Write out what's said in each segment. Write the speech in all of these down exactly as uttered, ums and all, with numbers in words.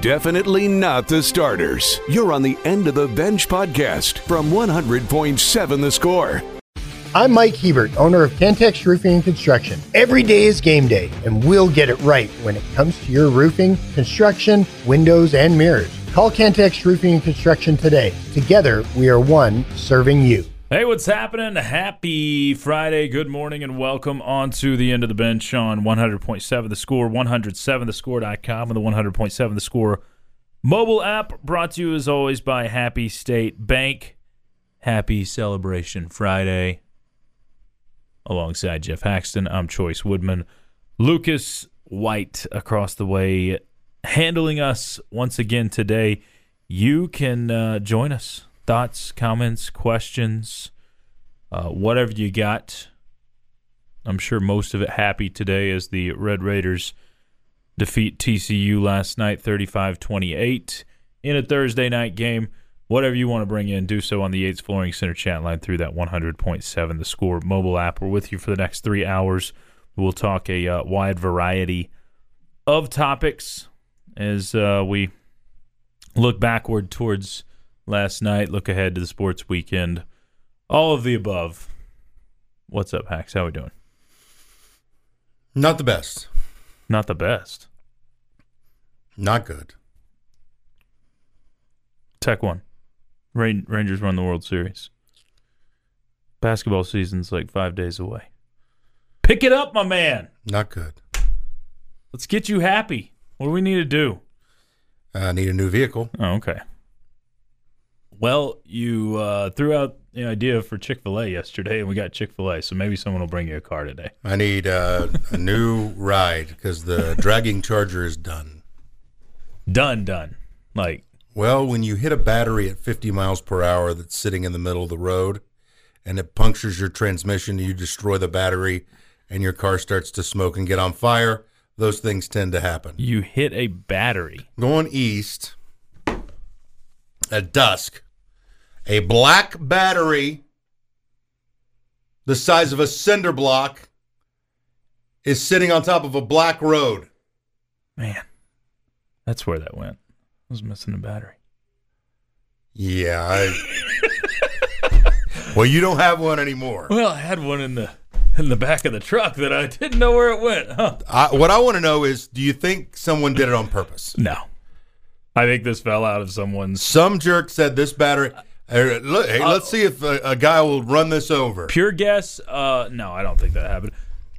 Definitely not the starters. You're on the End of the Bench podcast from one hundred point seven The Score. I'm Mike Hebert, owner of Cantex Roofing and Construction. Every day is game day, and we'll get it right when it comes to your roofing, construction, windows, and mirrors. Call Cantex Roofing and Construction today. Together, we are one serving you. Hey, what's happening? Happy Friday. Good morning and welcome on to the End of the Bench on one hundred point seven The Score, one oh seven the score dot com, and the one hundred point seven The Score mobile app, brought to you as always by Happy State Bank. Happy Celebration Friday. Alongside Geoff Haxton, I'm Choice Woodman. Lucas White across the way, handling us once again today. You can uh, join us. Thoughts, comments, questions, uh, whatever you got. I'm sure most of it happy today as the Red Raiders defeat T C U last night, thirty-five twenty-eight, in a Thursday night game. Whatever you want to bring in, do so on the Yates Flooring Center chat line through that one hundred point seven The Score mobile app. We're with you for the next three hours. We'll talk a uh, wide variety of topics as uh, we look backward towards last night, look ahead to the sports weekend, all of the above. What's up, Hax? How we doing? Not the best. Not the best. Not good. Tech won. Rangers won the World Series. Basketball season's like five days away. Pick it up, my man. Not good. Let's get you happy. What do we need to do? I need a new vehicle. Oh, okay. Well, you uh, threw out the idea for Chick-fil-A yesterday, and we got Chick-fil-A, so maybe someone will bring you a car today. I need uh, a new ride because the dragging charger is done. Done, done. Like, well, when you hit a battery at fifty miles per hour that's sitting in the middle of the road, and it punctures your transmission, you destroy the battery, and your car starts to smoke and get on fire. Those things tend to happen. You hit a battery. Going east at dusk. A black battery the size of a cinder block is sitting on top of a black road. Man, that's where that went. I was missing a battery. Yeah. I... Well, you don't have one anymore. Well, I had one in the in the back of the truck that I didn't know where it went. Huh? I, what I want to know is, do you think someone did it on purpose? No. I think this fell out of someone's... Some jerk said this battery... Hey, look, hey, uh, let's see if a, a guy will run this over. Pure guess? Uh, no, I don't think that happened.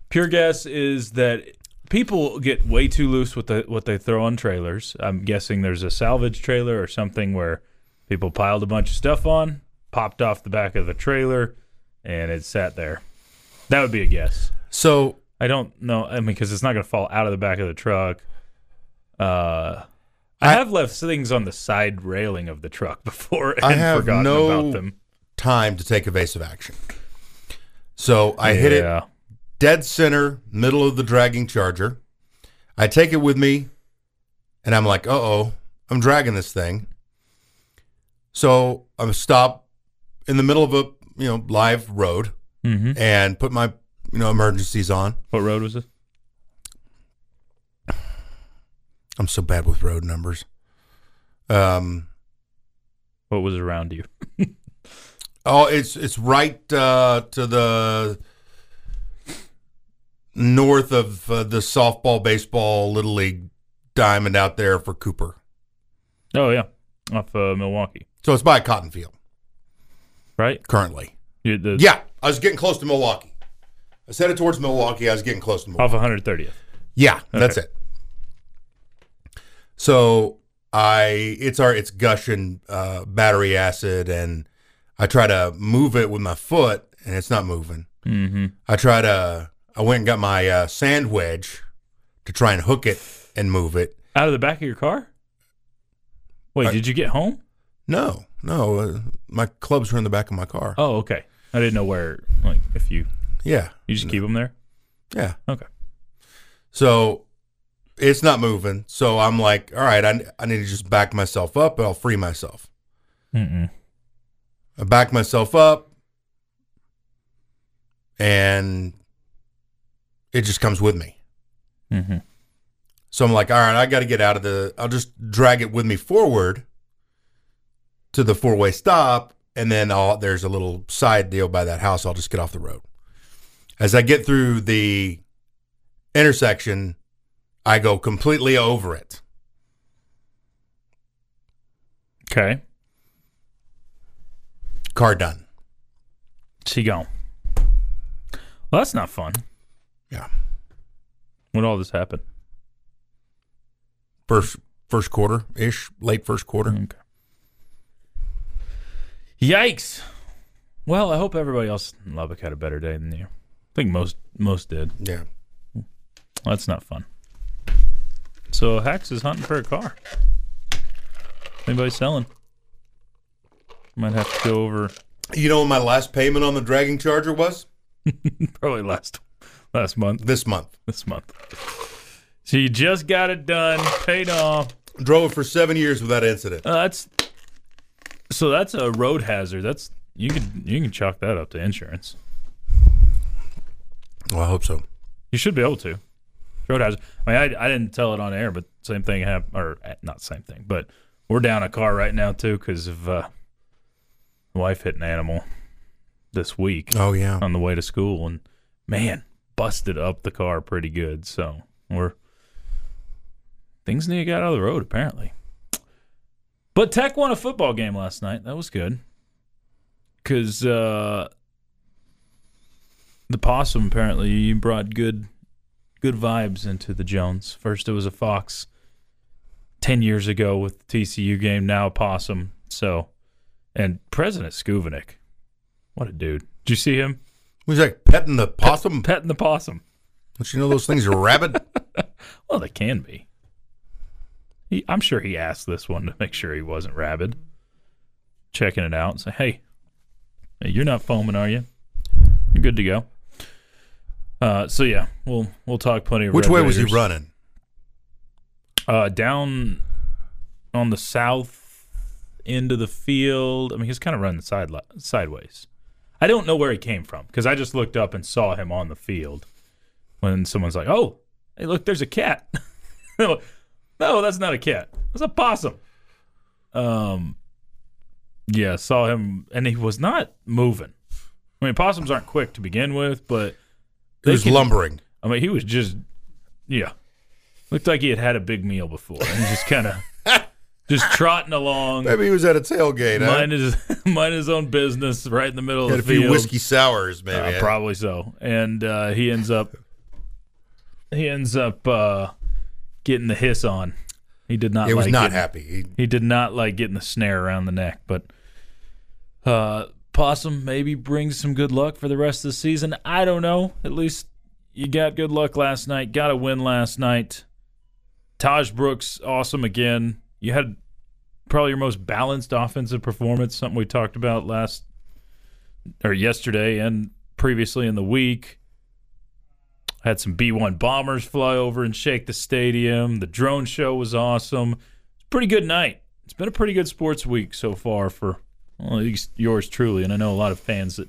Pure guess is that people get way too loose with the, what they throw on trailers. I'm guessing there's a salvage trailer or something where people piled a bunch of stuff on, popped off the back of the trailer, and it sat there. That would be a guess. So... I don't know. I mean, because it's not going to fall out of the back of the truck. Uh... I have left things on the side railing of the truck before and I have forgotten no about them. Time to take evasive action. So I yeah. hit it dead center, middle of the dragging charger. I take it with me, and I'm like, uh-oh, I'm dragging this thing. So I'm stop in the middle of a you know live road mm-hmm. and put my you know emergencies on. What road was this? I'm so bad with road numbers. Um, what was around you? oh, it's it's right uh, to the north of uh, the softball, baseball, Little League diamond out there for Cooper. Oh, yeah. Off uh, Milwaukee. So it's by a cotton field. Right? Currently. Yeah, the... yeah. I was getting close to Milwaukee. I said it towards Milwaukee. I was getting close to Milwaukee. Off one hundred thirtieth. Yeah, okay. That's it. So I, it's our, it's gushing uh, battery acid, and I try to move it with my foot, and it's not moving. Mm-hmm. I try to, I went and got my uh, sand wedge to try and hook it and move it out of the back of your car. Wait, I, did you get home? No, no, uh, my clubs were in the back of my car. Oh, okay. I didn't know where. Like, if you, yeah, you just no. keep them there. Yeah. Okay. So. It's not moving, so I'm like, all right, I, I need to just back myself up, and I'll free myself. Mm-mm. I back myself up, and it just comes with me. Mm-hmm. So I'm like, all right, I got to get out of the, I'll just drag it with me forward to the four-way stop, and then I'll, there's a little side deal by that house. I'll just get off the road. As I get through the intersection, I go completely over it. Okay. Car done. She gone. Well, that's not fun. Yeah. When all this happened? First first quarter-ish, late first quarter. Okay. Yikes. Well, I hope everybody else in Lubbock had a better day than you. I think most most did. Yeah. Well, that's not fun. So Hax is hunting for a car. Anybody selling? Might have to go over. You know what my last payment on the dragging charger was? Probably last last month. This month. This month. So you just got it done, paid off. Drove it for seven years without incident. Uh, that's so that's a road hazard. That's you can you can chalk that up to insurance. Well, I hope so. You should be able to. Road hazard. I mean, I, I didn't tell it on air, but same thing happened, or not same thing, but we're down a car right now too because of uh, my wife hit an animal this week. Oh yeah, on the way to school, and man, busted up the car pretty good. So we're things need to get out of the road apparently. But Tech won a football game last night. That was good because uh, the possum apparently brought good. Good vibes into the Jones. First, it was a fox ten years ago with the T C U game. Now, a possum. So, and President Skuvenick, what a dude! Did you see him? He was like petting the possum. Pet, petting the possum. Don't you know those things are rabid? Well, they can be. He, I'm sure he asked this one to make sure he wasn't rabid. Checking it out and say, "Hey, you're not foaming, are you? You're good to go." Uh, so yeah, we'll we'll talk plenty of. Which Red way Raiders. Was he running? Uh, down on the south end of the field. I mean, he's kind of running side sideways. I don't know where he came from because I just looked up and saw him on the field. When someone's like, "Oh, hey, look, there's a cat." No, that's not a cat. That's a possum. Um, yeah, saw him, and he was not moving. I mean, possums aren't quick to begin with, but. He was lumbering. I mean, he was just, yeah. Looked like he had had a big meal before. And just kind of just trotting along. Maybe he was at a tailgate. Mind, huh? his, mind his own business right in the middle he of the field. Had a few whiskey sours, maybe. Uh, probably so. And uh, he ends up, he ends up uh, getting the hiss on. He did not like it. He was like not getting, happy. He, he did not like getting the snare around the neck. But uh, possum maybe brings some good luck for the rest of the season. I don't know. At least you got good luck last night. Got a win last night. Taj Brooks, awesome again. You had probably your most balanced offensive performance, something we talked about last or yesterday and previously in the week. Had some B one bombers fly over and shake the stadium. The drone show was awesome. It's a pretty good night. It's been a pretty good sports week so far for well, at least yours truly, and I know a lot of fans that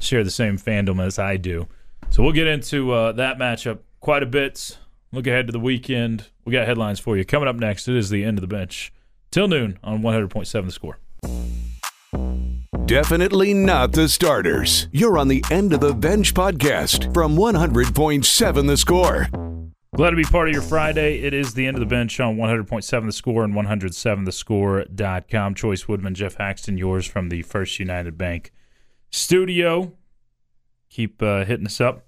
share the same fandom as I do. So we'll get into uh, that matchup quite a bit. Look ahead to the weekend. We got headlines for you. Coming up next, it is the end of the bench. Till noon on one hundred point seven The Score. Definitely not the starters. You're on the End of the Bench podcast from one hundred point seven The Score. Glad to be part of your Friday. It is the End of the Bench on one hundred point seven The Score and one oh seven the score dot com. Choice Woodman, Geoff Haxton, yours from the First United Bank studio. Keep uh, hitting us up.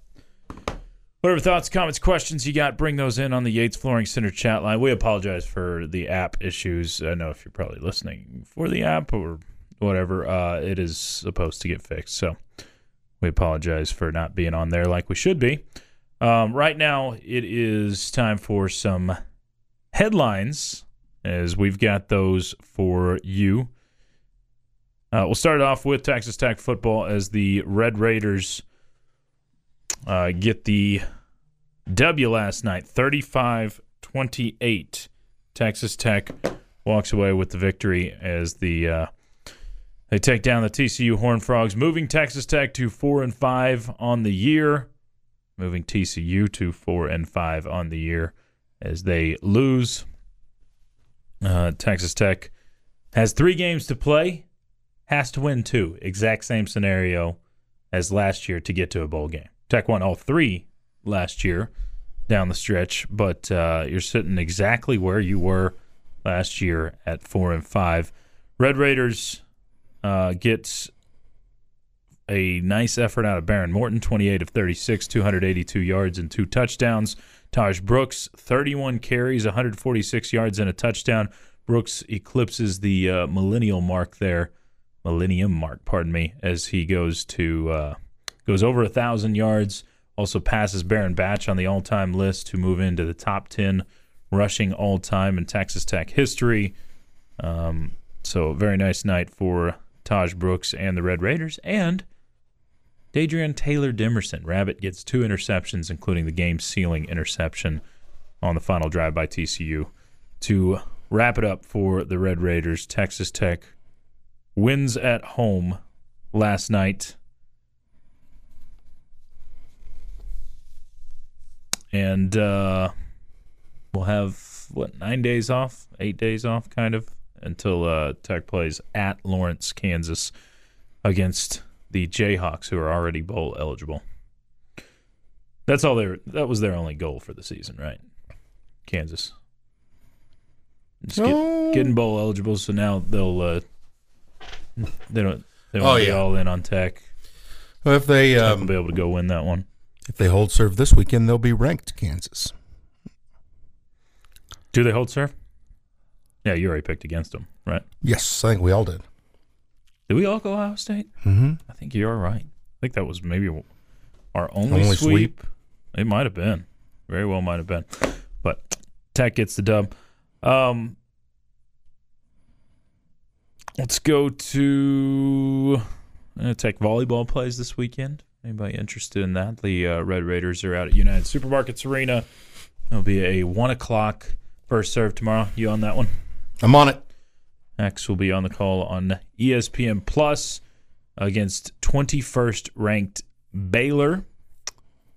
Whatever thoughts, comments, questions you got, bring those in on the Yates Flooring Center chat line. We apologize for the app issues. I know if you're probably listening for the app or whatever, uh, it is supposed to get fixed. So we apologize for not being on there like we should be. Um, right now, it is time for some headlines, as we've got those for you. Uh, we'll start off with Texas Tech football as the Red Raiders uh, get the W last night, thirty-five twenty-eight. Texas Tech walks away with the victory as the uh, they take down the T C U Horned Frogs, moving Texas Tech to four and five on the year. Moving T C U to four and five on the year. as they lose. Uh, Texas Tech has three games to play, has to win two. Exact same scenario as last year to get to a bowl game. Tech won all three last year down the stretch, but uh, you're sitting exactly where you were last year at four and five. Red Raiders uh, gets a nice effort out of Baron Morton, twenty-eight of thirty-six, two hundred eighty-two yards and two touchdowns. Taj Brooks, thirty-one carries, one hundred forty-six yards and a touchdown. Brooks eclipses the uh, millennial mark there, millennium mark, pardon me, as he goes to uh, goes over one thousand yards. Also passes Baron Batch on the all-time list to move into the top ten rushing all-time in Texas Tech history. Um, so a very nice night for Taj Brooks and the Red Raiders. And Dadrian Taylor-Demerson. Rabbit gets two interceptions, including the game-sealing interception on the final drive by T C U. To wrap it up for the Red Raiders, Texas Tech wins at home last night. And uh, we'll have, what, nine days off, eight days off, kind of, until uh, Tech plays at Lawrence, Kansas, against the Jayhawks, who are already bowl eligible. That's all they were, that was their only goal for the season, right? Kansas. Just get, oh. Getting bowl eligible, so now they'll uh, they don't they won't oh, yeah. be all in on Tech. Well, if they um, will be able to go win that one. If they hold serve this weekend, they'll be ranked, Kansas. Do they hold serve? Yeah, you already picked against them, right? Yes, I think we all did. Did we all go Ohio State? Mm-hmm. I think you're right. I think that was maybe our only, only sweep. sweep. It might have been. Very well might have been. But Tech gets the dub. Um, let's go to uh, Tech volleyball plays this weekend. Anybody interested in that? The uh, Red Raiders are out at United Supermarkets Arena. It'll be a one o'clock first serve tomorrow. You on that one? I'm on it. X will be on the call on E S P N Plus against twenty-first ranked Baylor.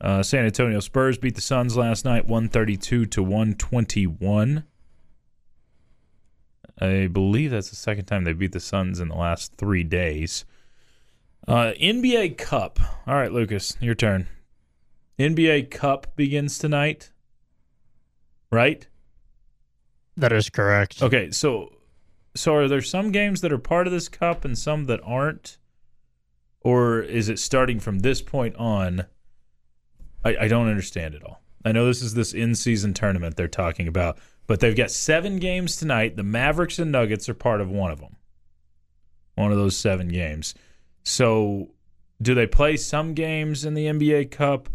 Uh, San Antonio Spurs beat the Suns last night, one thirty-two to one twenty-one. I believe that's the second time they beat the Suns in the last three days. Uh, N B A Cup. All right, Lucas, your turn. N B A Cup begins tonight, right? That is correct. Okay, so so are there some games that are part of this cup and some that aren't? Or is it starting from this point on? I, I don't understand it all. I know this is this in-season tournament they're talking about, but they've got seven games tonight. The Mavericks and Nuggets are part of one of them, one of those seven games. So do they play some games in the N B A Cup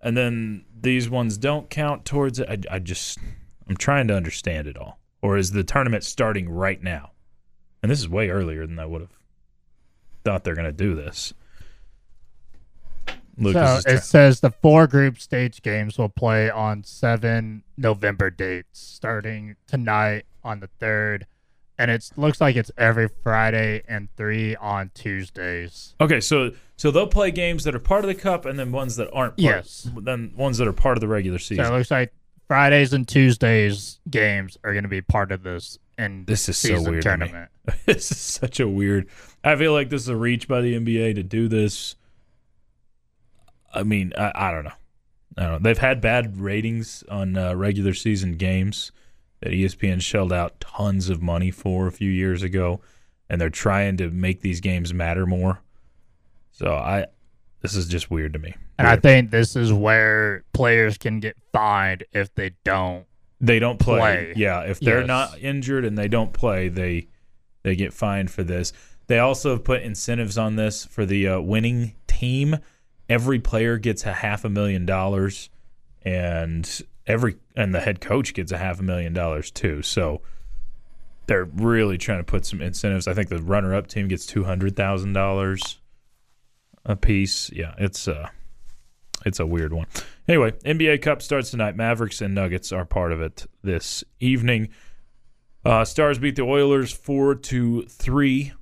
and then these ones don't count towards it? I, I just, I'm trying to understand it all. Or is the tournament starting right now? And this is way earlier than I would have thought they're going to do this. Lucas, so it says the four group stage games will play on seven November dates starting tonight on the third. And it looks like it's every Friday and three on Tuesdays. Okay, so so they'll play games that are part of the cup and then ones that aren't part yes. of, then ones that are part of the regular season. So it looks like Fridays and Tuesdays games are going to be part of this and this is so weird tournament. This is such a weird. I feel like this is a reach by the N B A to do this. I mean, I, I don't know. I don't know. They've had bad ratings on uh, regular season games that E S P N shelled out tons of money for a few years ago, and they're trying to make these games matter more. So I, this is just weird to me. Weird. And I think this is where players can get fined if they don't They don't play. play. Yeah, if they're yes. not injured and they don't play, they they get fined for this. They also have put incentives on this for the uh, winning team. Every player gets a half a million dollars, and Every and the head coach gets a half a million dollars too, so they're really trying to put some incentives. I think the runner-up team gets two hundred thousand dollars a piece. Yeah, it's uh it's a weird one. Anyway, N B A Cup starts tonight. Mavericks and Nuggets are part of it this evening. Uh, Stars beat the Oilers four to three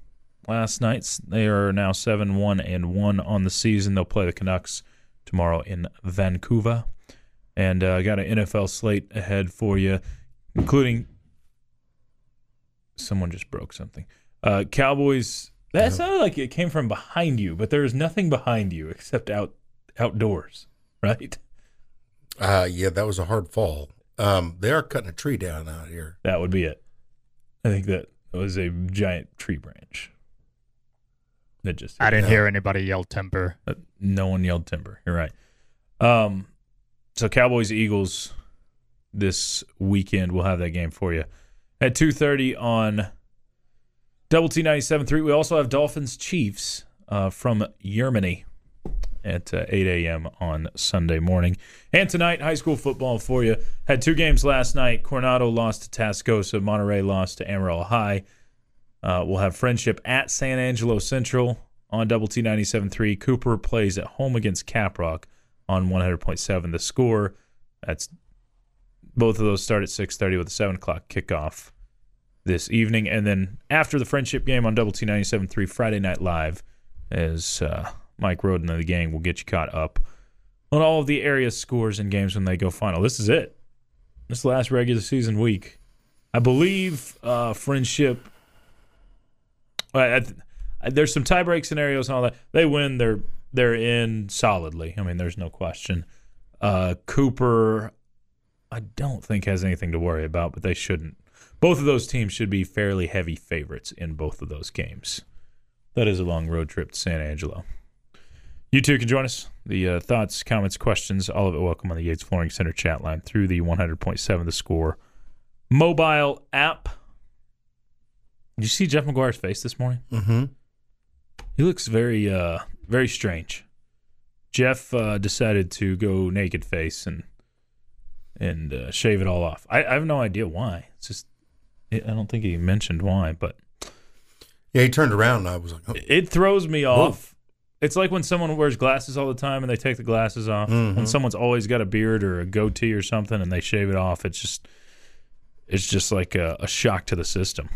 last night. They are now seven one and one on the season. They'll play the Canucks tomorrow in Vancouver. And I uh, got an N F L slate ahead for you, including someone just broke something. Uh, Cowboys, that sounded like it came from behind you, but there is nothing behind you except out outdoors, right? Uh, yeah, that was a hard fall. Um, they are cutting a tree down out here. That would be it. I think that was a giant tree branch. That just I didn't out. hear anybody yell timber. Uh, no one yelled timber. You're right. Um, so Cowboys Eagles this weekend. We'll have that game for you at two thirty on Double T ninety-seven point three. We also have Dolphins Chiefs uh, from Germany at uh, eight a.m. on Sunday morning. And tonight, high school football for you. Had two games last night. Coronado lost to Tascosa. Monterey lost to Amarillo High. Uh, we'll have Friendship at San Angelo Central on Double T ninety-seven point three. Cooper plays at home against Caprock on one hundred point seven. The Score, that's both of those start at six thirty with a seven o'clock kickoff this evening. And then after the Friendship game on Double T ninety-seven point three, Friday Night Live, as uh, Mike Roden and the gang will get you caught up on all of the area scores and games when they go final. This is it. This is the last regular season week. I believe uh, Friendship... I, I, there's some tie-break scenarios and all that. They win, they're they're in solidly. I mean, there's no question. Uh, Cooper, I don't think has anything to worry about, but they shouldn't. Both of those teams should be fairly heavy favorites in both of those games. That is a long road trip to San Angelo. You too can join us. The uh, thoughts, comments, questions, all of it welcome on the Yates Flooring Center chat line through the one hundred point seven The Score mobile app. Did you see Jeff McGuire's face this morning? Mm-hmm. He looks very, uh, very strange. Jeff uh, decided to go naked face and and uh, shave it all off. I, I have no idea why. It's just it, I don't think he mentioned why, but yeah, he turned around and I was like, oh. It throws me off. Whoa. It's like when someone wears glasses all the time and they take the glasses off. Mm-hmm. When someone's always got a beard or a goatee or something and they shave it off, it's just it's just like a, a shock to the system.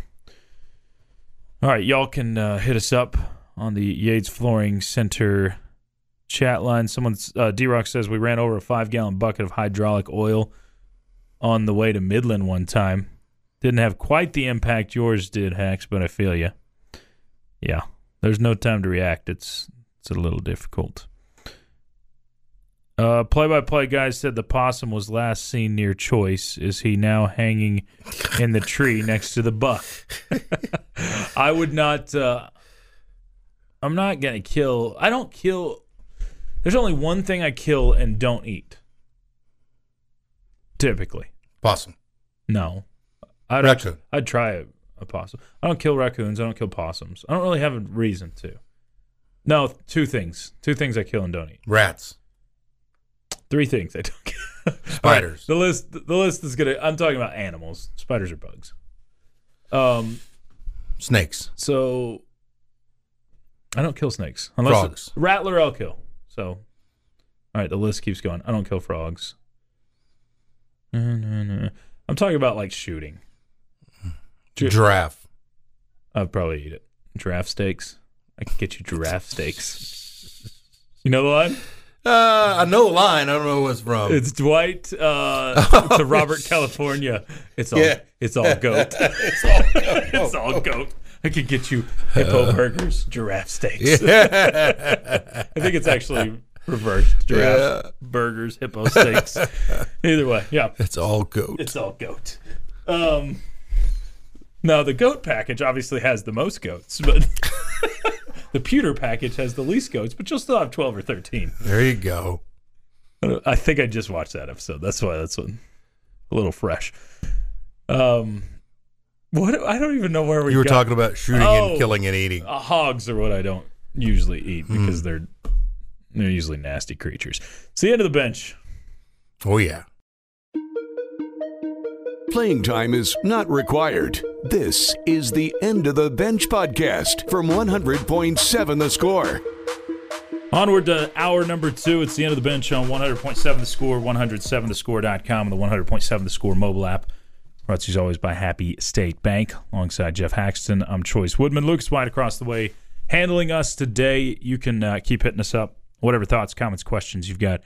All right, y'all can uh, hit us up on the Yates Flooring Center chat line. Someone's uh, D-Rock says, we ran over a five-gallon bucket of hydraulic oil on the way to Midland one time. Didn't have quite the impact yours did, Hax, but I feel you. Yeah, there's no time to react. It's it's a little difficult. Uh, play-by-play guy said the possum was last seen near Choice. Is he now hanging in the tree next to the buck? I would not uh, – I'm not going to kill – I don't kill – there's only one thing I kill and don't eat, typically. Possum. No. I don't, Raccoon. I'd try a, a possum. I don't kill raccoons. I don't kill possums. I don't really have a reason to. No, two things. Two things I kill and don't eat. Rats. Three things I don't get. Spiders. Right, the list the list is gonna I'm talking about animals. Spiders are bugs. Um snakes. So I don't kill snakes. Unless frogs. Rattler I'll kill. So all right, the list keeps going. I don't kill frogs. No, no, no. I'm talking about like shooting. Giraffe. I'd probably eat it. Giraffe steaks. I can get you giraffe steaks. You know the line? Uh, I know a line. I don't know what's from. It's Dwight uh, oh, to Robert shit. California. It's all. Yeah. It's all goat. It's all. It's all goat. I could get you hippo uh, burgers, giraffe steaks. Yeah. I think it's actually reversed. Giraffe yeah. burgers, hippo steaks. Either way, yeah. It's all goat. It's all goat. Um, now the goat package obviously has the most goats, but. The pewter package has the least goats, but you'll still have twelve or thirteen. There you go. I think I just watched that episode. That's why that's a little fresh. Um, what I don't even know where we You were got. talking about shooting oh, and killing and eating. Uh, hogs are what I don't usually eat because mm. they're they're usually nasty creatures. It's the end of the bench. Oh, yeah. Playing time is not required. This is the End of the Bench podcast from one hundred point seven The Score. Onward to hour number two. It's the End of the Bench on one hundred point seven The Score, one oh seven the score dot com, and the one hundred point seven The Score mobile app. Brought to you as always by Happy State Bank. Alongside Geoff Haxton, I'm Choice Woodman. Lucas White across the way handling us today. You can uh, keep hitting us up. Whatever thoughts, comments, questions you've got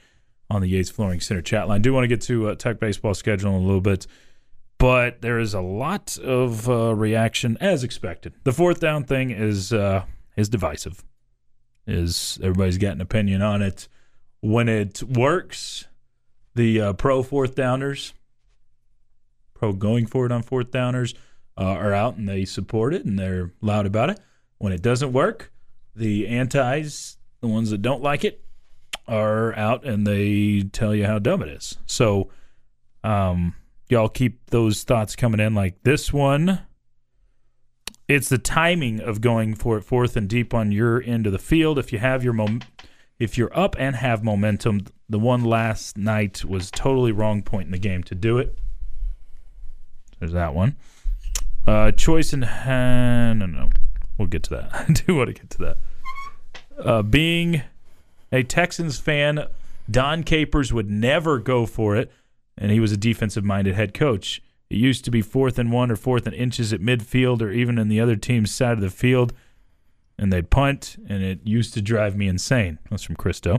on the Yates Flooring Center chat line. I do want to get to uh, Tech baseball schedule in a little bit, but there is a lot of uh, reaction as expected. The fourth down thing is uh, is divisive. Is everybody's got an opinion on it. When it works, the uh, pro fourth downers, pro going for it on fourth downers, uh, are out and they support it and they're loud about it. When it doesn't work, the antis, the ones that don't like it, are out and they tell you how dumb it is. So, um, y'all keep those thoughts coming in. Like this one, it's the timing of going for it fourth and deep on your end of the field. If you have your mom, if you're up and have momentum, the one last night was totally wrong point in the game to do it. There's that one. Uh, choice and ha- no, no, we'll get to that. I do want to get to that. Uh, being a Texans fan, Don Capers would never go for it, and he was a defensive-minded head coach. It used to be fourth and one or fourth and inches at midfield or even in the other team's side of the field, and they'd punt, and it used to drive me insane. That's from Christo.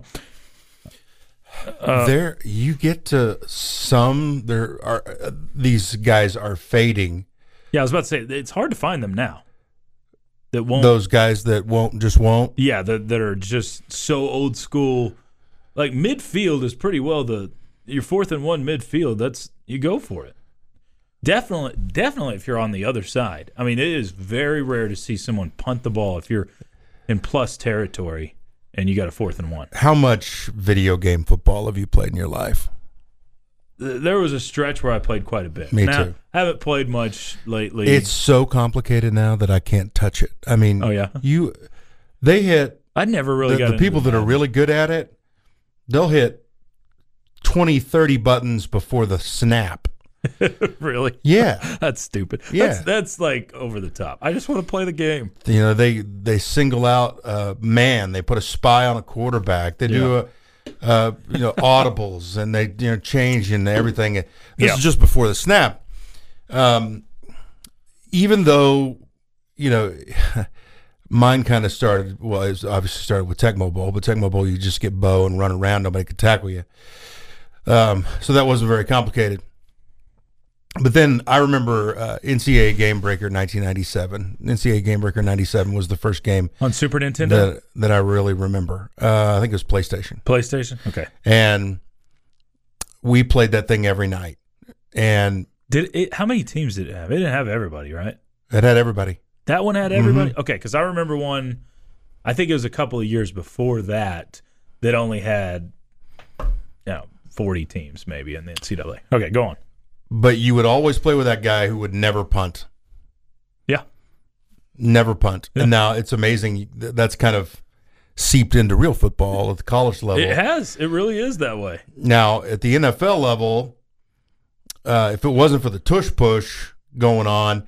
Uh, there, you get to some. There are uh, these guys are fading. Yeah, I was about to say it's hard to find them now. That won't, those guys that won't just won't. Yeah, that that are just so old school. Like midfield is pretty well the your fourth and one midfield. That's you go for it. Definitely, definitely. If you're on the other side, I mean, it is very rare to see someone punt the ball if you're in plus territory and you got a fourth and one. How much video game football have you played in your life? There was a stretch where I played quite a bit. Me now, too. I haven't played much lately. It's so complicated now that I can't touch it. I mean, oh, yeah? you, they hit. I never really the, got the into people that are really good at it. They'll hit twenty, thirty buttons before the snap. Really? Yeah. That's stupid. Yeah. That's, that's like over the top. I just want to play the game. You know, they they single out a man. They put a spy on a quarterback. They yeah. do a. Uh, you know, audibles, and they you know change and everything. This yeah. is just before the snap. Um, even though you know, mine kind of started. Well, it was obviously started with Tecmo Bowl, but Tecmo Bowl you just get bow and run around. Nobody could tackle you. Um, so that wasn't very complicated. But then I remember uh, N C double A Game Breaker nineteen ninety-seven. N C double A Game Breaker ninety-seven was the first game on Super Nintendo that, that I really remember. Uh, I think it was PlayStation. PlayStation, okay. And we played that thing every night. And did it? How many teams did it have? It didn't have everybody, right? It had everybody. That one had everybody. Mm-hmm. Okay, because I remember one. I think it was a couple of years before that that only had, you know, forty teams maybe in the N C double A. Okay, go on. But you would always play with that guy who would never punt. Yeah. Never punt. Yeah. And now it's amazing. That's kind of seeped into real football at the college level. It has. It really is that way. Now, at the N F L level, uh, if it wasn't for the tush push going on,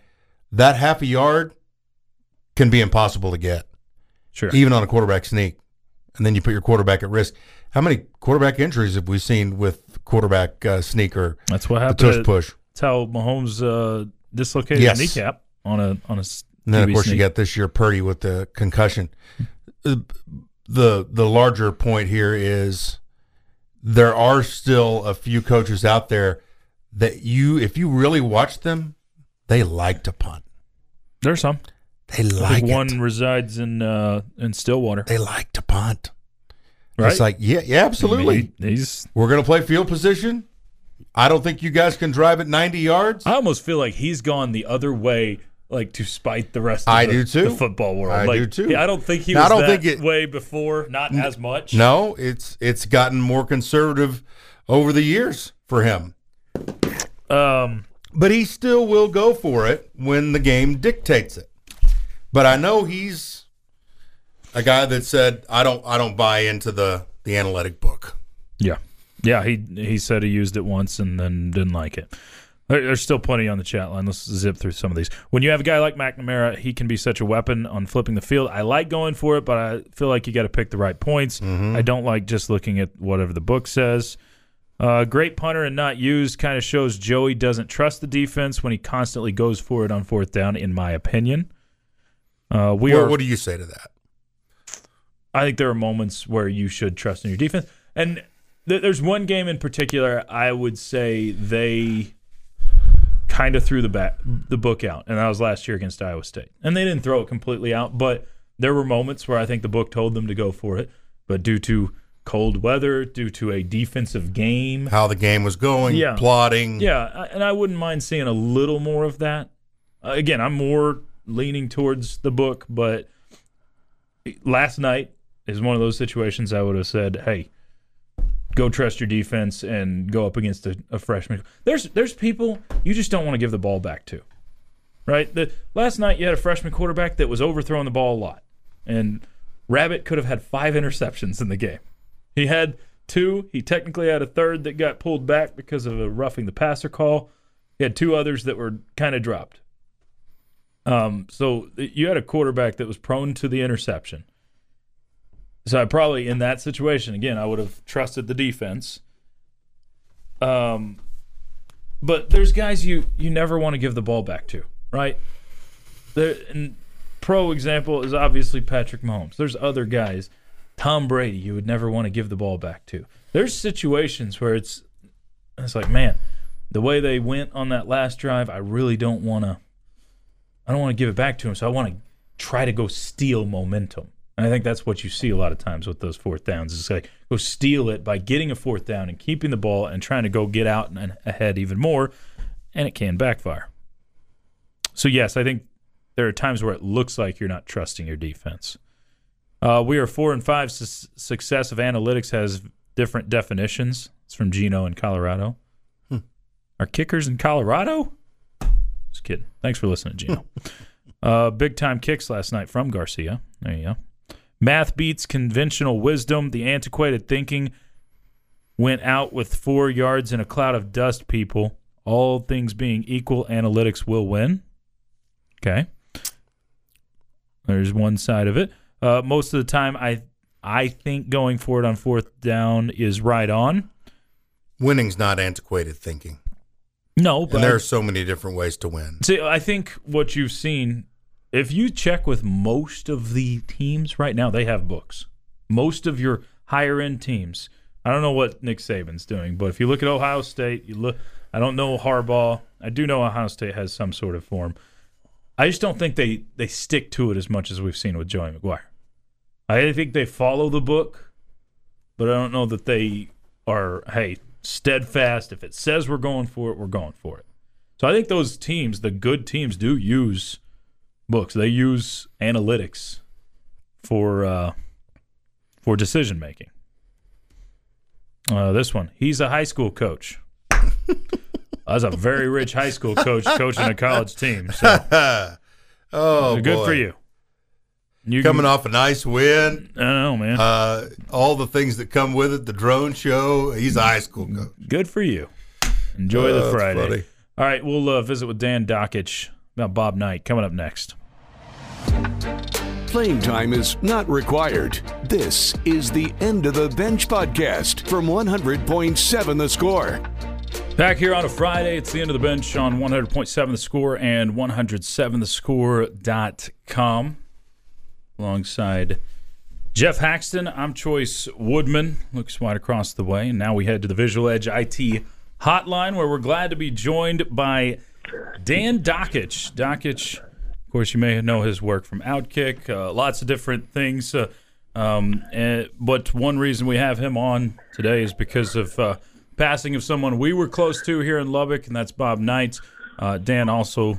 that half a yard can be impossible to get. Sure. Even on a quarterback sneak. And then you put your quarterback at risk. How many quarterback injuries have we seen with quarterback uh, sneaker? That's what happened. The tush push. That's how Mahomes uh, dislocated yes. his kneecap on a on a. And then of course sneak. You got this year Purdy with the concussion. the The larger point here is there are still a few coaches out there that you, if you really watch them, they like to punt. There's some. They like I think one it. resides in uh, in Stillwater. They like to punt. Right? It's like, yeah, yeah, absolutely. I mean, he's, we're going to play field position. I don't think you guys can drive it ninety yards. I almost feel like he's gone the other way, like to spite the rest of I the, do too. the football world. I like, do too. Yeah, I don't think he now, was I don't that think it, way before, not n- as much. No, it's it's gotten more conservative over the years for him. Um, But he still will go for it when the game dictates it. But I know he's a guy that said, I don't I don't buy into the, the analytic book. Yeah. Yeah, he he said he used it once and then didn't like it. There, there's still plenty on the chat line. Let's zip through some of these. When you have a guy like McNamara, he can be such a weapon on flipping the field. I like going for it, but I feel like you got to pick the right points. Mm-hmm. I don't like just looking at whatever the book says. Uh, great punter and not used kind of shows Joey doesn't trust the defense when he constantly goes for it on fourth down, in my opinion. Uh, we well, are, what do you say to that? I think there are moments where you should trust in your defense. And th- there's one game in particular I would say they kind of threw the back, the book out, and that was last year against Iowa State. And they didn't throw it completely out, but there were moments where I think the book told them to go for it, but due to cold weather, due to a defensive game, how the game was going, yeah. plotting. Yeah, and I wouldn't mind seeing a little more of that. Uh, again, I'm more leaning towards the book, but last night is one of those situations I would have said, hey, go trust your defense and go up against a, a freshman. There's there's people you just don't want to give the ball back to, right? The, last night you had a freshman quarterback that was overthrowing the ball a lot, and Rabbit could have had five interceptions in the game. He had two. He technically had a third that got pulled back because of a roughing the passer call. He had two others that were kind of dropped. Um, so you had a quarterback that was prone to the interception. So I probably, in that situation, again, I would have trusted the defense. Um, but there's guys you, you never want to give the ball back to, right? There, and pro example is obviously Patrick Mahomes. There's other guys. Tom Brady, you would never want to give the ball back to. There's situations where it's it's like, man, the way they went on that last drive, I really don't want to I don't want to give it back to him, so I want to try to go steal momentum. And I think that's what you see a lot of times with those fourth downs. It's like, go steal it by getting a fourth down and keeping the ball and trying to go get out and ahead even more, and it can backfire. So, yes, I think there are times where it looks like you're not trusting your defense. Uh, we are four and five. Su- success of analytics has different definitions. It's from Gino in Colorado. Hmm. Are kickers in Colorado? Just kidding. Thanks for listening, Gino. uh, big time kicks last night from Garcia. There you go. Math beats conventional wisdom. The antiquated thinking went out with four yards in a cloud of dust, people. All things being equal, analytics will win. Okay. There's one side of it. Uh, most of the time, I I think going for it on fourth down is right on. Winning's not antiquated thinking. No, but... And there are so many different ways to win. See, I think what you've seen, if you check with most of the teams right now, they have books. Most of your higher-end teams. I don't know what Nick Saban's doing, but if you look at Ohio State, you look. I don't know Harbaugh. I do know Ohio State has some sort of form. I just don't think they, they stick to it as much as we've seen with Joey McGuire. I think they follow the book, but I don't know that they are, hey, steadfast. If it says we're going for it, we're going for it. So I think those teams, the good teams, do use books. They use analytics for uh, for decision making. Uh, this one, he's a high school coach. I was a very rich high school coach coaching a college team. So. Oh, good boy. For you. You coming off a nice win. I know, man. Uh, all the things that come with it, the drone show. He's a high school coach. Good for you. Enjoy oh, the Friday. Funny. All right, we'll uh, visit with Dan Dakich about Bob Knight coming up next. Playing time is not required. This is the End of the Bench podcast from one hundred point seven The Score. Back here on a Friday, it's the End of the Bench on one hundred point seven The Score and one oh seven the score dot com. Alongside Geoff Haxton, I'm Choice Woodman. Looks wide across the way. And now we head to the Visual Edge I T hotline, where we're glad to be joined by Dan Dakich. Dakich, of course, you may know his work from Outkick, uh, lots of different things. Uh, um, and, but one reason we have him on today is because of uh, passing of someone we were close to here in Lubbock, and that's Bob Knight. Uh, Dan also...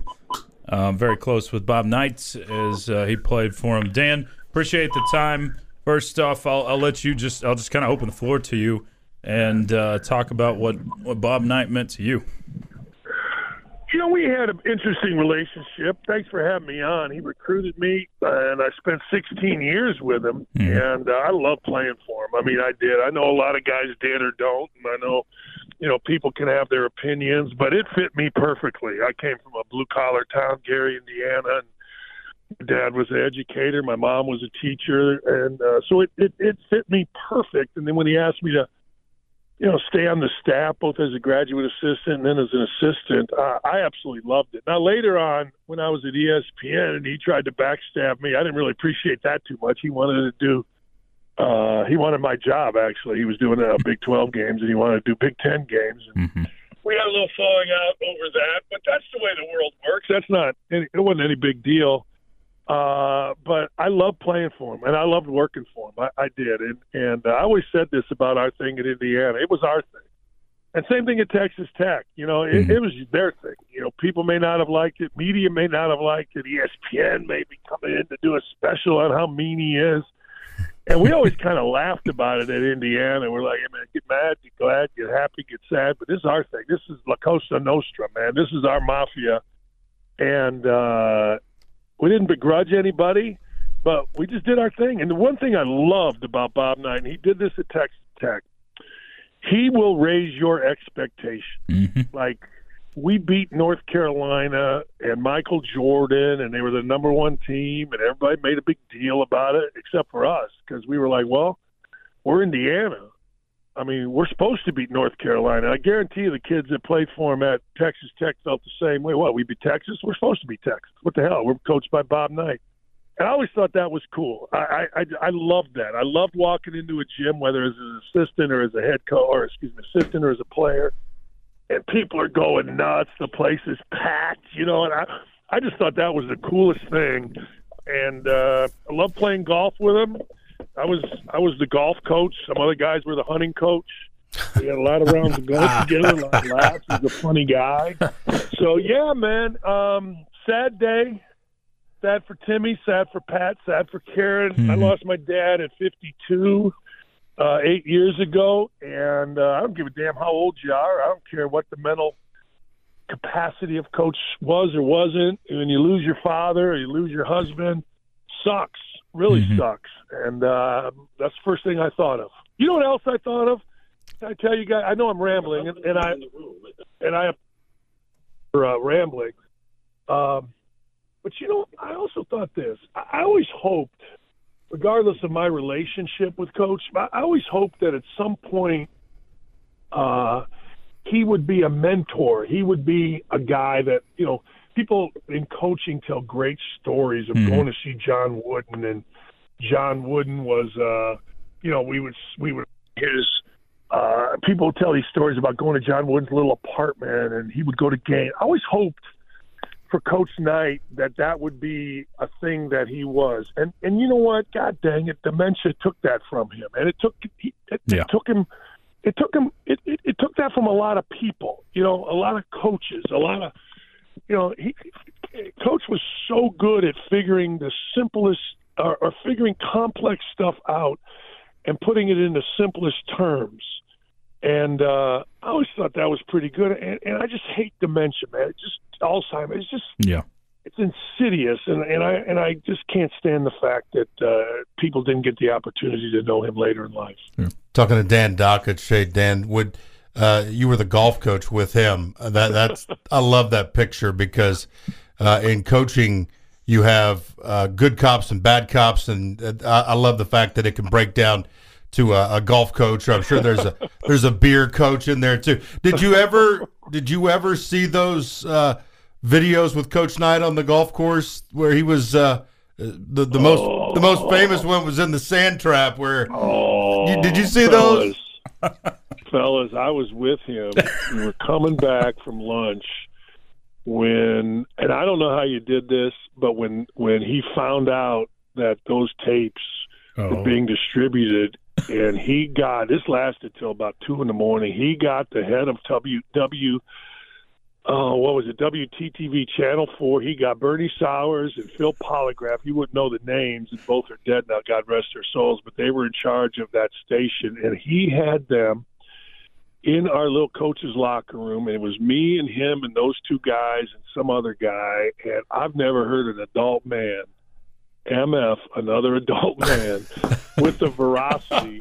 Um, very close with Bob Knight as uh, he played for him. Dan, appreciate the time. First off, I'll, I'll let you just – I'll just kind of open the floor to you and uh, talk about what, what Bob Knight meant to you. You know, we had an interesting relationship. Thanks for having me on. He recruited me, and I spent sixteen years with him, mm-hmm. and uh, I love playing for him. I mean, I did. I know a lot of guys did or don't, and I know – you know, people can have their opinions, but it fit me perfectly. I came from a blue-collar town, Gary, Indiana, and my dad was an educator. My mom was a teacher, and uh, so it, it, it fit me perfect. And then when he asked me to, you know, stay on the staff, both as a graduate assistant and then as an assistant, uh, I absolutely loved it. Now, later on, when I was at E S P N and he tried to backstab me, I didn't really appreciate that too much. He wanted to do Uh, he wanted my job, actually. He was doing uh, Big twelve games, and he wanted to do Big ten games. And mm-hmm. We had a little falling out over that, but that's the way the world works. That's not any, it wasn't any big deal. Uh, but I loved playing for him, and I loved working for him. I, I did. And, and I always said this about our thing at Indiana. It was our thing. And same thing at Texas Tech. You know, it, mm-hmm. it was their thing. You know, people may not have liked it. Media may not have liked it. E S P N may be coming in to do a special on how mean he is. And we always kind of laughed about it at Indiana. We're like, hey, man, get mad, get glad, get happy, get sad. But this is our thing. This is La Cosa Nostra, man. This is our mafia. And uh, we didn't begrudge anybody, but we just did our thing. And the one thing I loved about Bob Knight, and he did this at Texas Tech, he will raise your expectation. Mm-hmm. Like, we beat North Carolina and Michael Jordan, and they were the number one team, and everybody made a big deal about it, except for us, because we were like, well, we're Indiana. I mean, we're supposed to beat North Carolina. I guarantee you the kids that played for him at Texas Tech felt the same way. What, we beat Texas? We're supposed to beat Texas. What the hell? We're coached by Bob Knight. And I always thought that was cool. I, I, I loved that. I loved walking into a gym, whether as an assistant or as a head coach, or excuse me, assistant or as a player, and people are going nuts. The place is packed, you know. And I, I just thought that was the coolest thing. And uh, I love playing golf with him. I was, I was the golf coach. Some other guys were the hunting coach. We had a lot of rounds of golf together. A lot of laughs. He's a funny guy. So yeah, man. Um, sad day. Sad for Timmy, sad for Pat, sad for Karen. Mm-hmm. I lost my dad at fifty-two uh, eight years ago, and uh, I don't give a damn how old you are. I don't care what the mental capacity of coach was or wasn't. When you lose your father or you lose your husband, sucks, really mm-hmm. sucks. And uh, that's the first thing I thought of. You know what else I thought of? I tell you guys, I know I'm rambling, and, and I and I am uh, rambling. Um But, you know, I also thought this. I always hoped, regardless of my relationship with Coach, I always hoped that at some point uh, he would be a mentor. He would be a guy that, you know, people in coaching tell great stories of mm-hmm. going to see John Wooden. And John Wooden was, uh, you know, we would we would his uh, – people tell these stories about going to John Wooden's little apartment and he would go to games. I always hoped – for Coach Knight that that would be a thing that he was. And and you know what? God dang it, dementia took that from him. And it took he, it, yeah. it took him it took him it, it, it took that from a lot of people, you know, a lot of coaches, a lot of you know, he Coach was so good at figuring the simplest or, or figuring complex stuff out and putting it in the simplest terms. And uh, I always thought that was pretty good. And, and I just hate dementia, man. It just Alzheimer's. It's just yeah. It's insidious, and, and I and I just can't stand the fact that uh, people didn't get the opportunity to know him later in life. Yeah. Talking to Dan Dakich, hey, Dan, would uh, you were the golf coach with him? That that's I love that picture because uh, in coaching you have uh, good cops and bad cops, and uh, I, I love the fact that it can break down to a, a golf coach. I'm sure there's a there's a beer coach in there too. Did you ever did you ever see those Uh, videos with Coach Knight on the golf course where he was uh, the the oh. most the most famous one was in the sand trap where oh, you, did you see fellas, those fellas I was with him. We were coming back from lunch when, and I don't know how you did this, but when when he found out that those tapes oh. were being distributed, and he got this lasted till about two in the morning. He got the head of W W. Oh, what was it? W T T V Channel four. He got Bernie Sowers and Phil Polygraph. You wouldn't know the names, and both are dead now, God rest their souls, but they were in charge of that station. And he had them in our little coach's locker room, and it was me and him and those two guys and some other guy. And I've never heard an adult man, M F, another adult man, with the veracity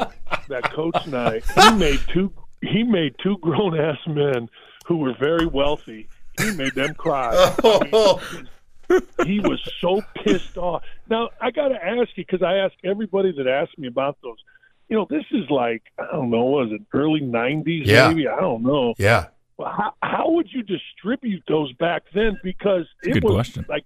that Coach Knight, he made two, he made two grown-ass men who were very wealthy, he made them cry. Oh. I mean, he was so pissed off. Now, I got to ask you, because I ask everybody that asks me about those, you know, this is like, I don't know, was it early nineties yeah. maybe? I don't know. Yeah. Well, how, how would you distribute those back then? Because That's it was question. like,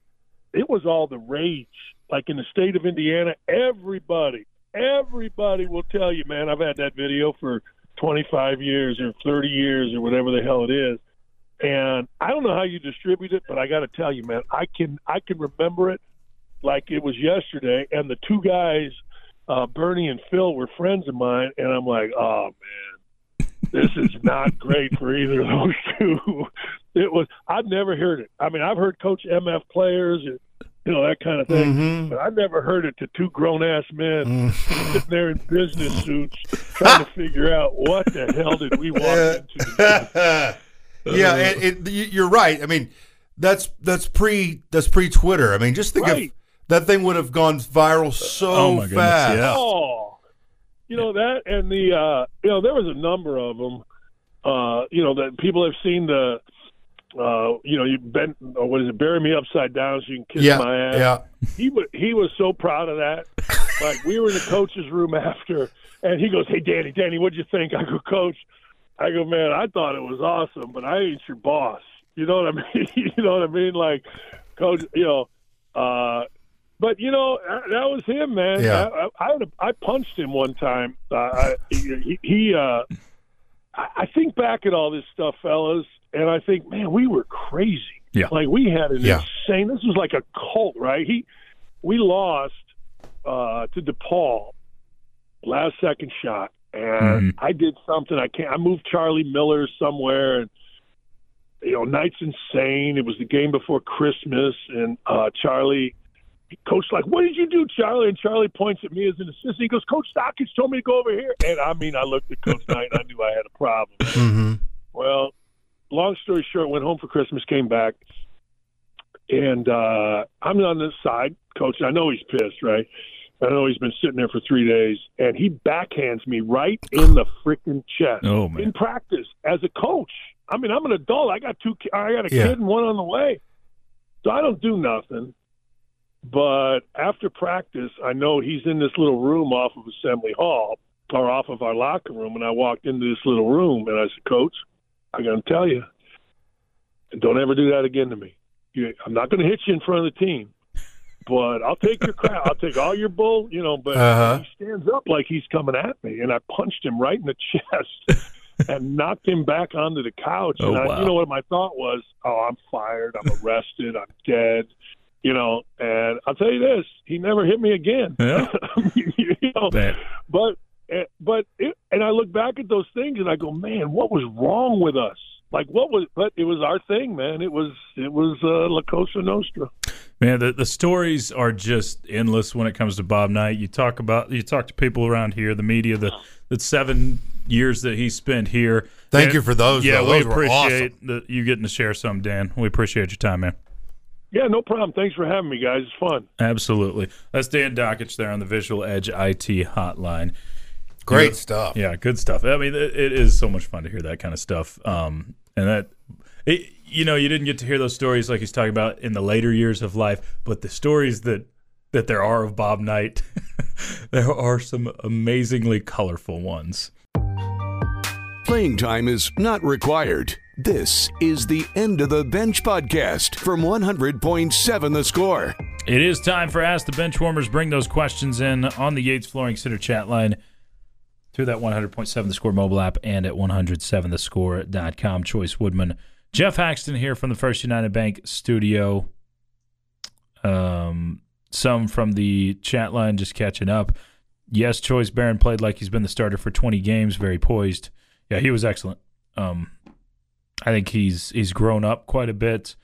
it was all the rage. Like in the state of Indiana, everybody, everybody will tell you, man, I've had that video for twenty-five years or thirty years or whatever the hell it is. And I don't know how you distribute it, but I got to tell you, man, I can I can remember it like it was yesterday. And the two guys, uh, Bernie and Phil, were friends of mine. And I'm like, oh, man, this is not great for either of those two. It was I've never heard it. I mean, I've heard Coach M F players and, you know, that kind of thing. Mm-hmm. But I've never heard it to two grown-ass men mm. sitting there in business suits trying to figure out what the hell did we walk into. Yeah, it, it, you're right. I mean, that's that's pre that's pre Twitter. I mean, just think right. if that thing would have gone viral so oh my fast. Goodness, yeah. Oh, you know that, and the uh, you know there was a number of them. Uh, you know that people have seen the, uh, you know you bent or what is it? Bury me upside down so you can kiss yeah, my ass. Yeah, he was he was so proud of that. Like we were in the coach's room after, and he goes, "Hey, Danny, Danny, what'd you think?" I go, "Coach." I go, man, I thought it was awesome, but I ain't your boss. You know what I mean? you know what I mean? Like, coach, you know. Uh, but, you know, that was him, man. Yeah. I, I, I, I punched him one time. Uh, I, he, he uh, I think back at all this stuff, fellas, and I think, man, we were crazy. Yeah. Like, we had an yeah. insane – this was like a cult, right? He, We lost uh, to DePaul last second shot. And mm-hmm. I did something I can't. I moved Charlie Miller somewhere, and you know, Knight's insane. It was the game before Christmas, and uh, Charlie, coach, like, what did you do, Charlie? And Charlie points at me as an assistant. He goes, Coach Dakich told me to go over here, and I mean, I looked at Coach Knight, and I knew I had a problem. Mm-hmm. Well, long story short, went home for Christmas, came back, and uh, I'm on this side, coach. I know he's pissed, right? I know he's been sitting there for three days, and he backhands me right in the freaking chest. Oh, man. In practice as a coach. I mean, I'm an adult. I got two. I got a yeah. kid and one on the way. So I don't do nothing. But after practice, I know he's in this little room off of Assembly Hall or off of our locker room, and I walked into this little room, and I said, Coach, I got to tell you, don't ever do that again to me. I'm not going to hit you in front of the team. But I'll take your crowd. I'll take all your bull, you know, but uh-huh. he stands up like he's coming at me. And I punched him right in the chest and knocked him back onto the couch. Oh, and I, wow. you know what my thought was? Oh, I'm fired. I'm arrested. I'm dead. You know, and I'll tell you this. He never hit me again. Yeah. you know, but but it, and I look back at those things and I go, man, what was wrong with us? Like what was, but it was our thing, man. It was, it was uh, La Cosa Nostra. Man, the, the stories are just endless when it comes to Bob Knight. You talk about, you talk to people around here, the media, the, the seven years that he spent here. Thank and, you for those. Yeah, those we appreciate awesome. the, you getting to share some, Dan. We appreciate your time, man. Yeah, no problem. Thanks for having me, guys. It's fun. Absolutely. That's Dan Dakich there on the Visual Edge I T Hotline. Great yeah. stuff. Yeah, good stuff. I mean, it, it is so much fun to hear that kind of stuff. Um, and that, it, you know, you didn't get to hear those stories like he's talking about in the later years of life, but the stories that, that there are of Bob Knight, there are some amazingly colorful ones. Playing time is not required. This is the End of the Bench podcast from one hundred point seven The Score. It is time for Ask the Benchwarmers. Bring those questions in on the Yates Flooring Center chat line, through that one hundred point seven The Score mobile app, and at one oh seven the score dot com. Choice Woodman. Geoff Haxton here from the First United Bank studio. Um, some from the chat line just catching up. Yes, Choice Barron played like he's been the starter for twenty games, very poised. Yeah, he was excellent. Um, I think he's he's grown up quite a bit,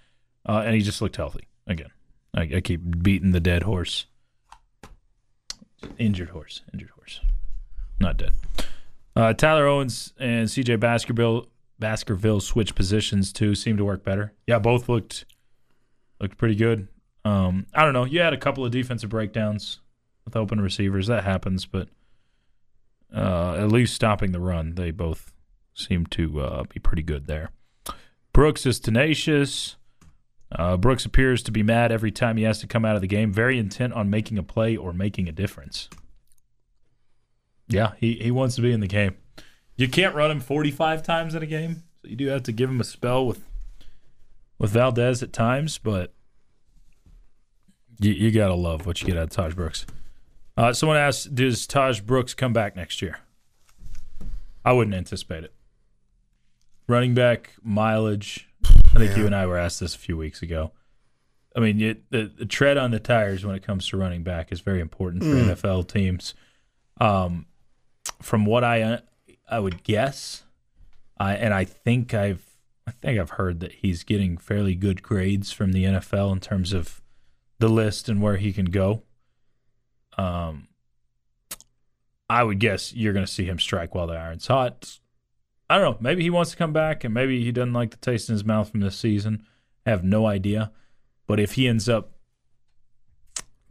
uh, and he just looked healthy. Again, I, I keep beating the dead horse. Injured horse, injured horse. Not dead. Uh, Tyler Owens and C J Baskerville Baskerville switched positions too. Seemed to work better. Yeah, both looked looked pretty good. Um, I don't know. You had a couple of defensive breakdowns with open receivers. That happens, but uh, at least stopping the run, they both seem to uh, be pretty good there. Brooks is tenacious. Uh, Brooks appears to be mad every time he has to come out of the game. Very intent on making a play or making a difference. Yeah, he, he wants to be in the game. You can't run him forty-five times in a game, so you do have to give him a spell with with Valdez at times, but you, you got to love what you get out of Taj Brooks. Uh, someone asked, does Taj Brooks come back next year? I wouldn't anticipate it. Running back mileage. I think yeah. you and I were asked this a few weeks ago. I mean, it, the, the tread on the tires when it comes to running back is very important for mm. N F L teams. Um, from what I I would guess, I, and I think I've I think I've heard that he's getting fairly good grades from the N F L in terms of the list and where he can go. Um, I would guess you're going to see him strike while the iron's hot. I don't know. Maybe he wants to come back, and maybe he doesn't like the taste in his mouth from this season. I have no idea. But if he ends up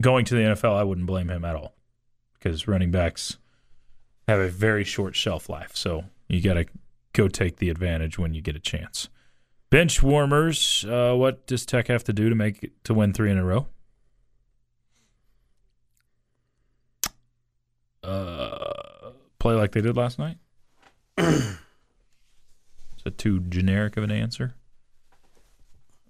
going to the N F L, I wouldn't blame him at all because running backs have a very short shelf life. So you got to go take the advantage when you get a chance. Bench warmers, uh, what does Tech have to do to make it to win three in a row? Uh, play like they did last night? Is that too generic of an answer?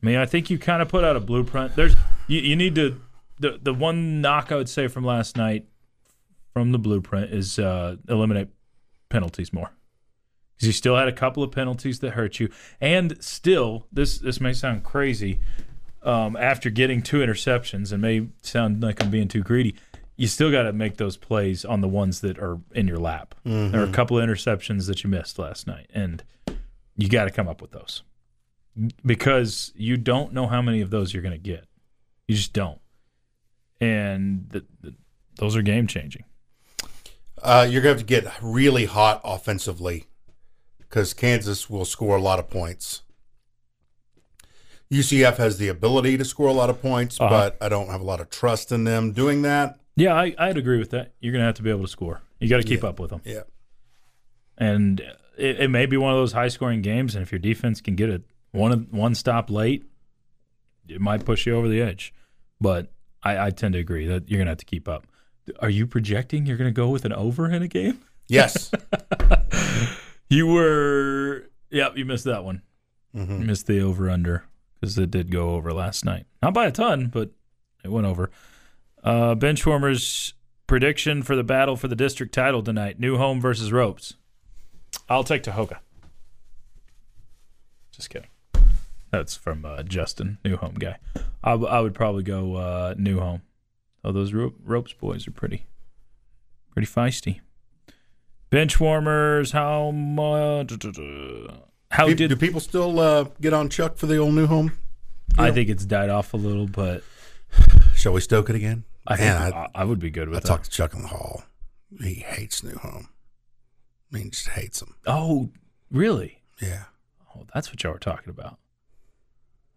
I mean, I think you kind of put out a blueprint. There's, you, you need to, the the one knock I would say from last night from the blueprint is uh, eliminate penalties more. Because you still had a couple of penalties that hurt you. And still, this this may sound crazy, um, after getting two interceptions, and may sound like I'm being too greedy, you still got to make those plays on the ones that are in your lap. Mm-hmm. There are a couple of interceptions that you missed last night, and you got to come up with those. Because you don't know how many of those you're going to get. You just don't. And the, the, those are game-changing. Uh, you're going to have to get really hot offensively because Kansas will score a lot of points. U C F has the ability to score a lot of points, uh-huh. but I don't have a lot of trust in them doing that. Yeah, I, I'd agree with that. You're going to have to be able to score. You got to keep yeah. up with them. Yeah. And it, it may be one of those high-scoring games, and if your defense can get it, One one stop late, it might push you over the edge. But I, I tend to agree that you're going to have to keep up. Are you projecting you're going to go with an over in a game? Yes. You were – yep, you missed that one. Mm-hmm. You missed the over-under because it did go over last night. Not by a ton, but it went over. Uh, Benchwarmers' prediction for the battle for the district title tonight, New Home versus Ropes. I'll take Tahoka. Just kidding. That's from uh, Justin, New Home guy. I, w- I would probably go uh, New Home. Oh, those ro- Ropes boys are pretty, pretty feisty. Bench warmers, how much? How do, did do people still uh, get on Chuck for the old New Home? You I know? think it's died off a little, but shall we stoke it again? I Man, think I, I would be good with. I that. talked to Chuck in the hall. He hates New Home. I mean, he just hates him. Oh, really? Yeah. Oh, that's what y'all were talking about.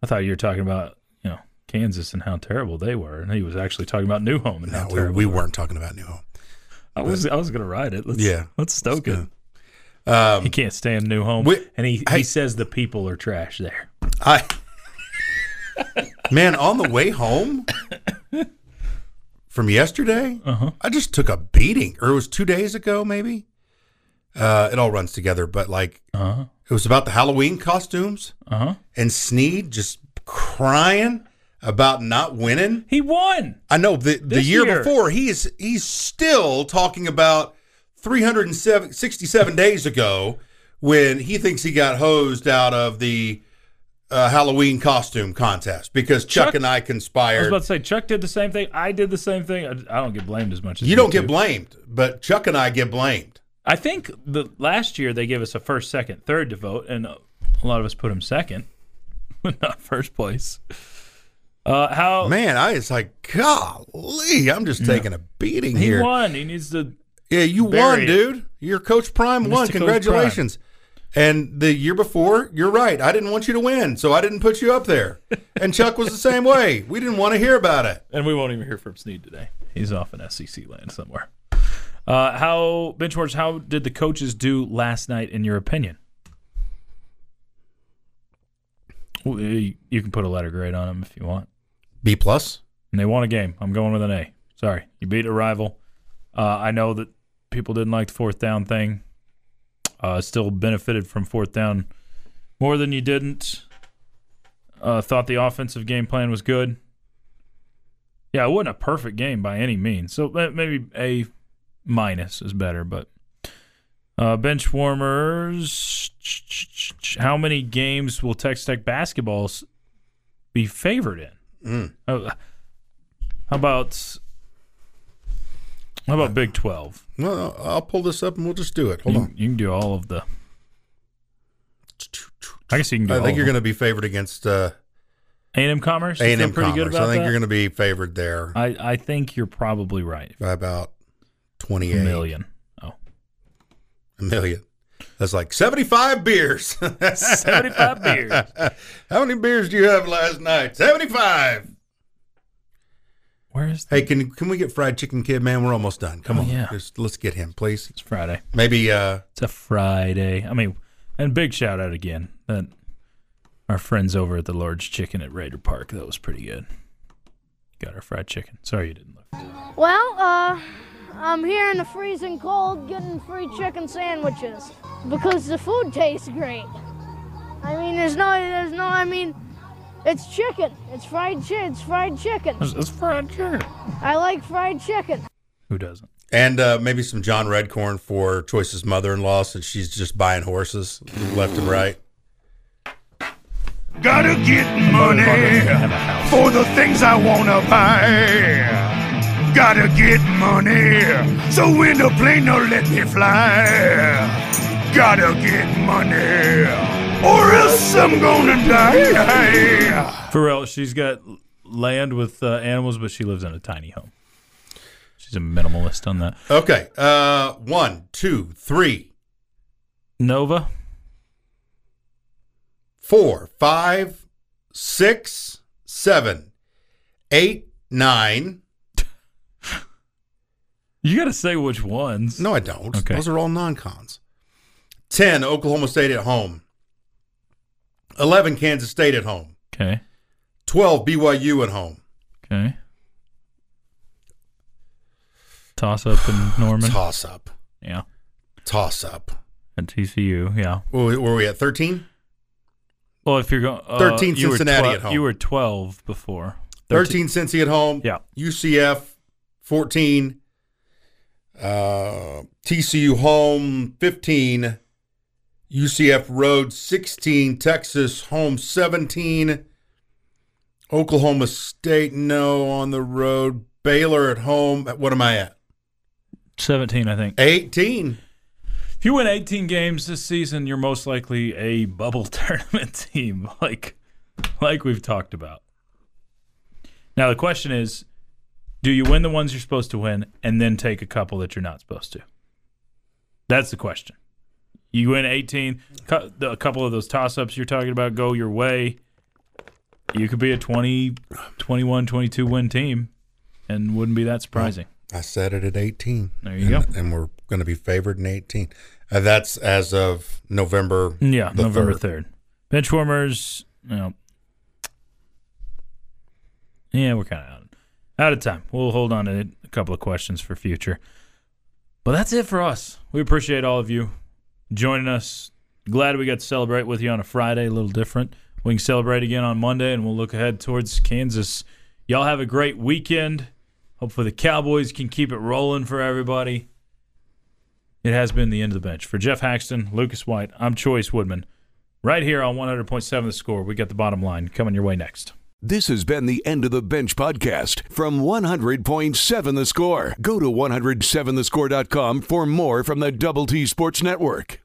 I thought you were talking about, you know, Kansas and how terrible they were, and he was actually talking about New Home and no, how we, terrible. We weren't talking about New Home. I but, was I was going to ride it. Let's, yeah, let's stoke let's it. Um, he can't stand New Home, we, and he, I, he says the people are trash there. I man, on the way home from yesterday, uh-huh. I just took a beating, or it was two days ago, maybe. Uh, it all runs together, but like. Uh-huh. It was about the Halloween costumes, uh-huh. and Sneed just crying about not winning. He won. I know. The, the year, year before, he is he's still talking about three hundred sixty-seven days ago when he thinks he got hosed out of the uh, Halloween costume contest because Chuck, Chuck and I conspired. I was about to say, Chuck did the same thing. I did the same thing. I, I don't get blamed as much as you. You don't do. get blamed, but Chuck and I get blamed. I think the last year they gave us a first, second, third to vote, and a lot of us put them second, but not first place. Uh, how man, I was like, golly, I'm just taking yeah. a beating he here. He won. He needs to. Yeah, you won, it. dude. Your Coach Prime won. Congratulations. Prime. And the year before, you're right. I didn't want you to win, so I didn't put you up there. And Chuck was the same way. We didn't want to hear about it. And we won't even hear from Sneed today. He's off in S E C land somewhere. Uh, how, Benchwarmers, how did the coaches do last night, in your opinion? Well, you, you can put a letter grade on them if you want. B plus. And they won a game. I'm going with an A. Sorry. You beat a rival. Uh, I know that people didn't like the fourth down thing. Uh, still benefited from fourth down more than you didn't. Uh, thought the offensive game plan was good. Yeah, it wasn't a perfect game by any means. So maybe a minus is better. But uh, bench warmers, how many games will Texas Tech basketball be favored in? Mm. Uh, how about how about Big twelve? Well, I'll pull this up and we'll just do it. Hold you, on. You can do all of the. I guess you can. Do I all think of you're going to be favored against. Uh, A and M Commerce? A and M Commerce. Good about I think that? You're going to be favored there. I, I think you're probably right. By about twenty-eight. A million. Oh. A million. That's like seventy-five beers. seventy-five beers. How many beers do you have last night? seventy-five. Where is that? Hey, can can we get Fried Chicken Kid, man? We're almost done. Come oh, on. Yeah. Just, let's get him, please. It's Friday. Maybe. Uh, it's a Friday. I mean, and big shout out again. That. Our friends over at the Lord's Chicken at Raider Park. That was pretty good. Got our fried chicken. Sorry you didn't look. Well, uh, I'm here in the freezing cold getting free chicken sandwiches because the food tastes great. I mean, there's no, there's no, I mean, it's chicken. It's fried chicken. It's fried chicken. It's, it's fried chicken. I like fried chicken. Who doesn't? And uh, maybe some John Redcorn for Choice's mother-in-law since she's just buying horses left and right. Gotta get money for the things I wanna buy. Gotta get money so when the plane don't let me fly. Gotta get money or else I'm gonna die. Pharrell, she's got land with uh, animals, but she lives in a tiny home. She's a minimalist on that. Okay, uh, one, two, three. Nova. Four, five, six, seven, eight, nine. You got to say which ones. No, I don't. Okay. Those are all non-cons. ten, Oklahoma State at home. eleven, Kansas State at home. Okay. twelve, B Y U at home. Okay. Toss-up in Norman. Toss-up. Yeah. Toss-up. At T C U, yeah. Were, were we at thirteen? Well, if you're going uh, thirteen Cincinnati at home. You were twelve before. thirteen, thirteen Cincy at home. Yeah. U C F fourteen. Uh, T C U home fifteen. U C F road sixteen. Texas home seventeen. Oklahoma State no on the road. Baylor at home. What am I at? seventeen, I think. eighteen. If you win eighteen games this season, you're most likely a bubble tournament team, like like we've talked about. Now, the question is, do you win the ones you're supposed to win and then take a couple that you're not supposed to? That's the question. You win eighteen, a couple of those toss-ups you're talking about go your way. You could be a twenty, twenty-one, twenty-two win team and wouldn't be that surprising. I said it at eighteen. There you and, go. And we're going to be favored in eighteen. Uh, that's as of November. Yeah, the November third. Benchwarmers, you know, yeah, we're kind of out, out of time. We'll hold on to a couple of questions for future. But that's it for us. We appreciate all of you joining us. Glad we got to celebrate with you on a Friday, a little different. We can celebrate again on Monday, and we'll look ahead towards Kansas. Y'all have a great weekend. Hopefully the Cowboys can keep it rolling for everybody. It has been the end of the bench. For Geoff Haxton, Lucas White, I'm Choice Woodman. Right here on one hundred point seven The Score, we got the bottom line coming your way next. This has been the End of the Bench podcast from one hundred point seven The Score. Go to one oh seven the score dot com for more from the Double T Sports Network.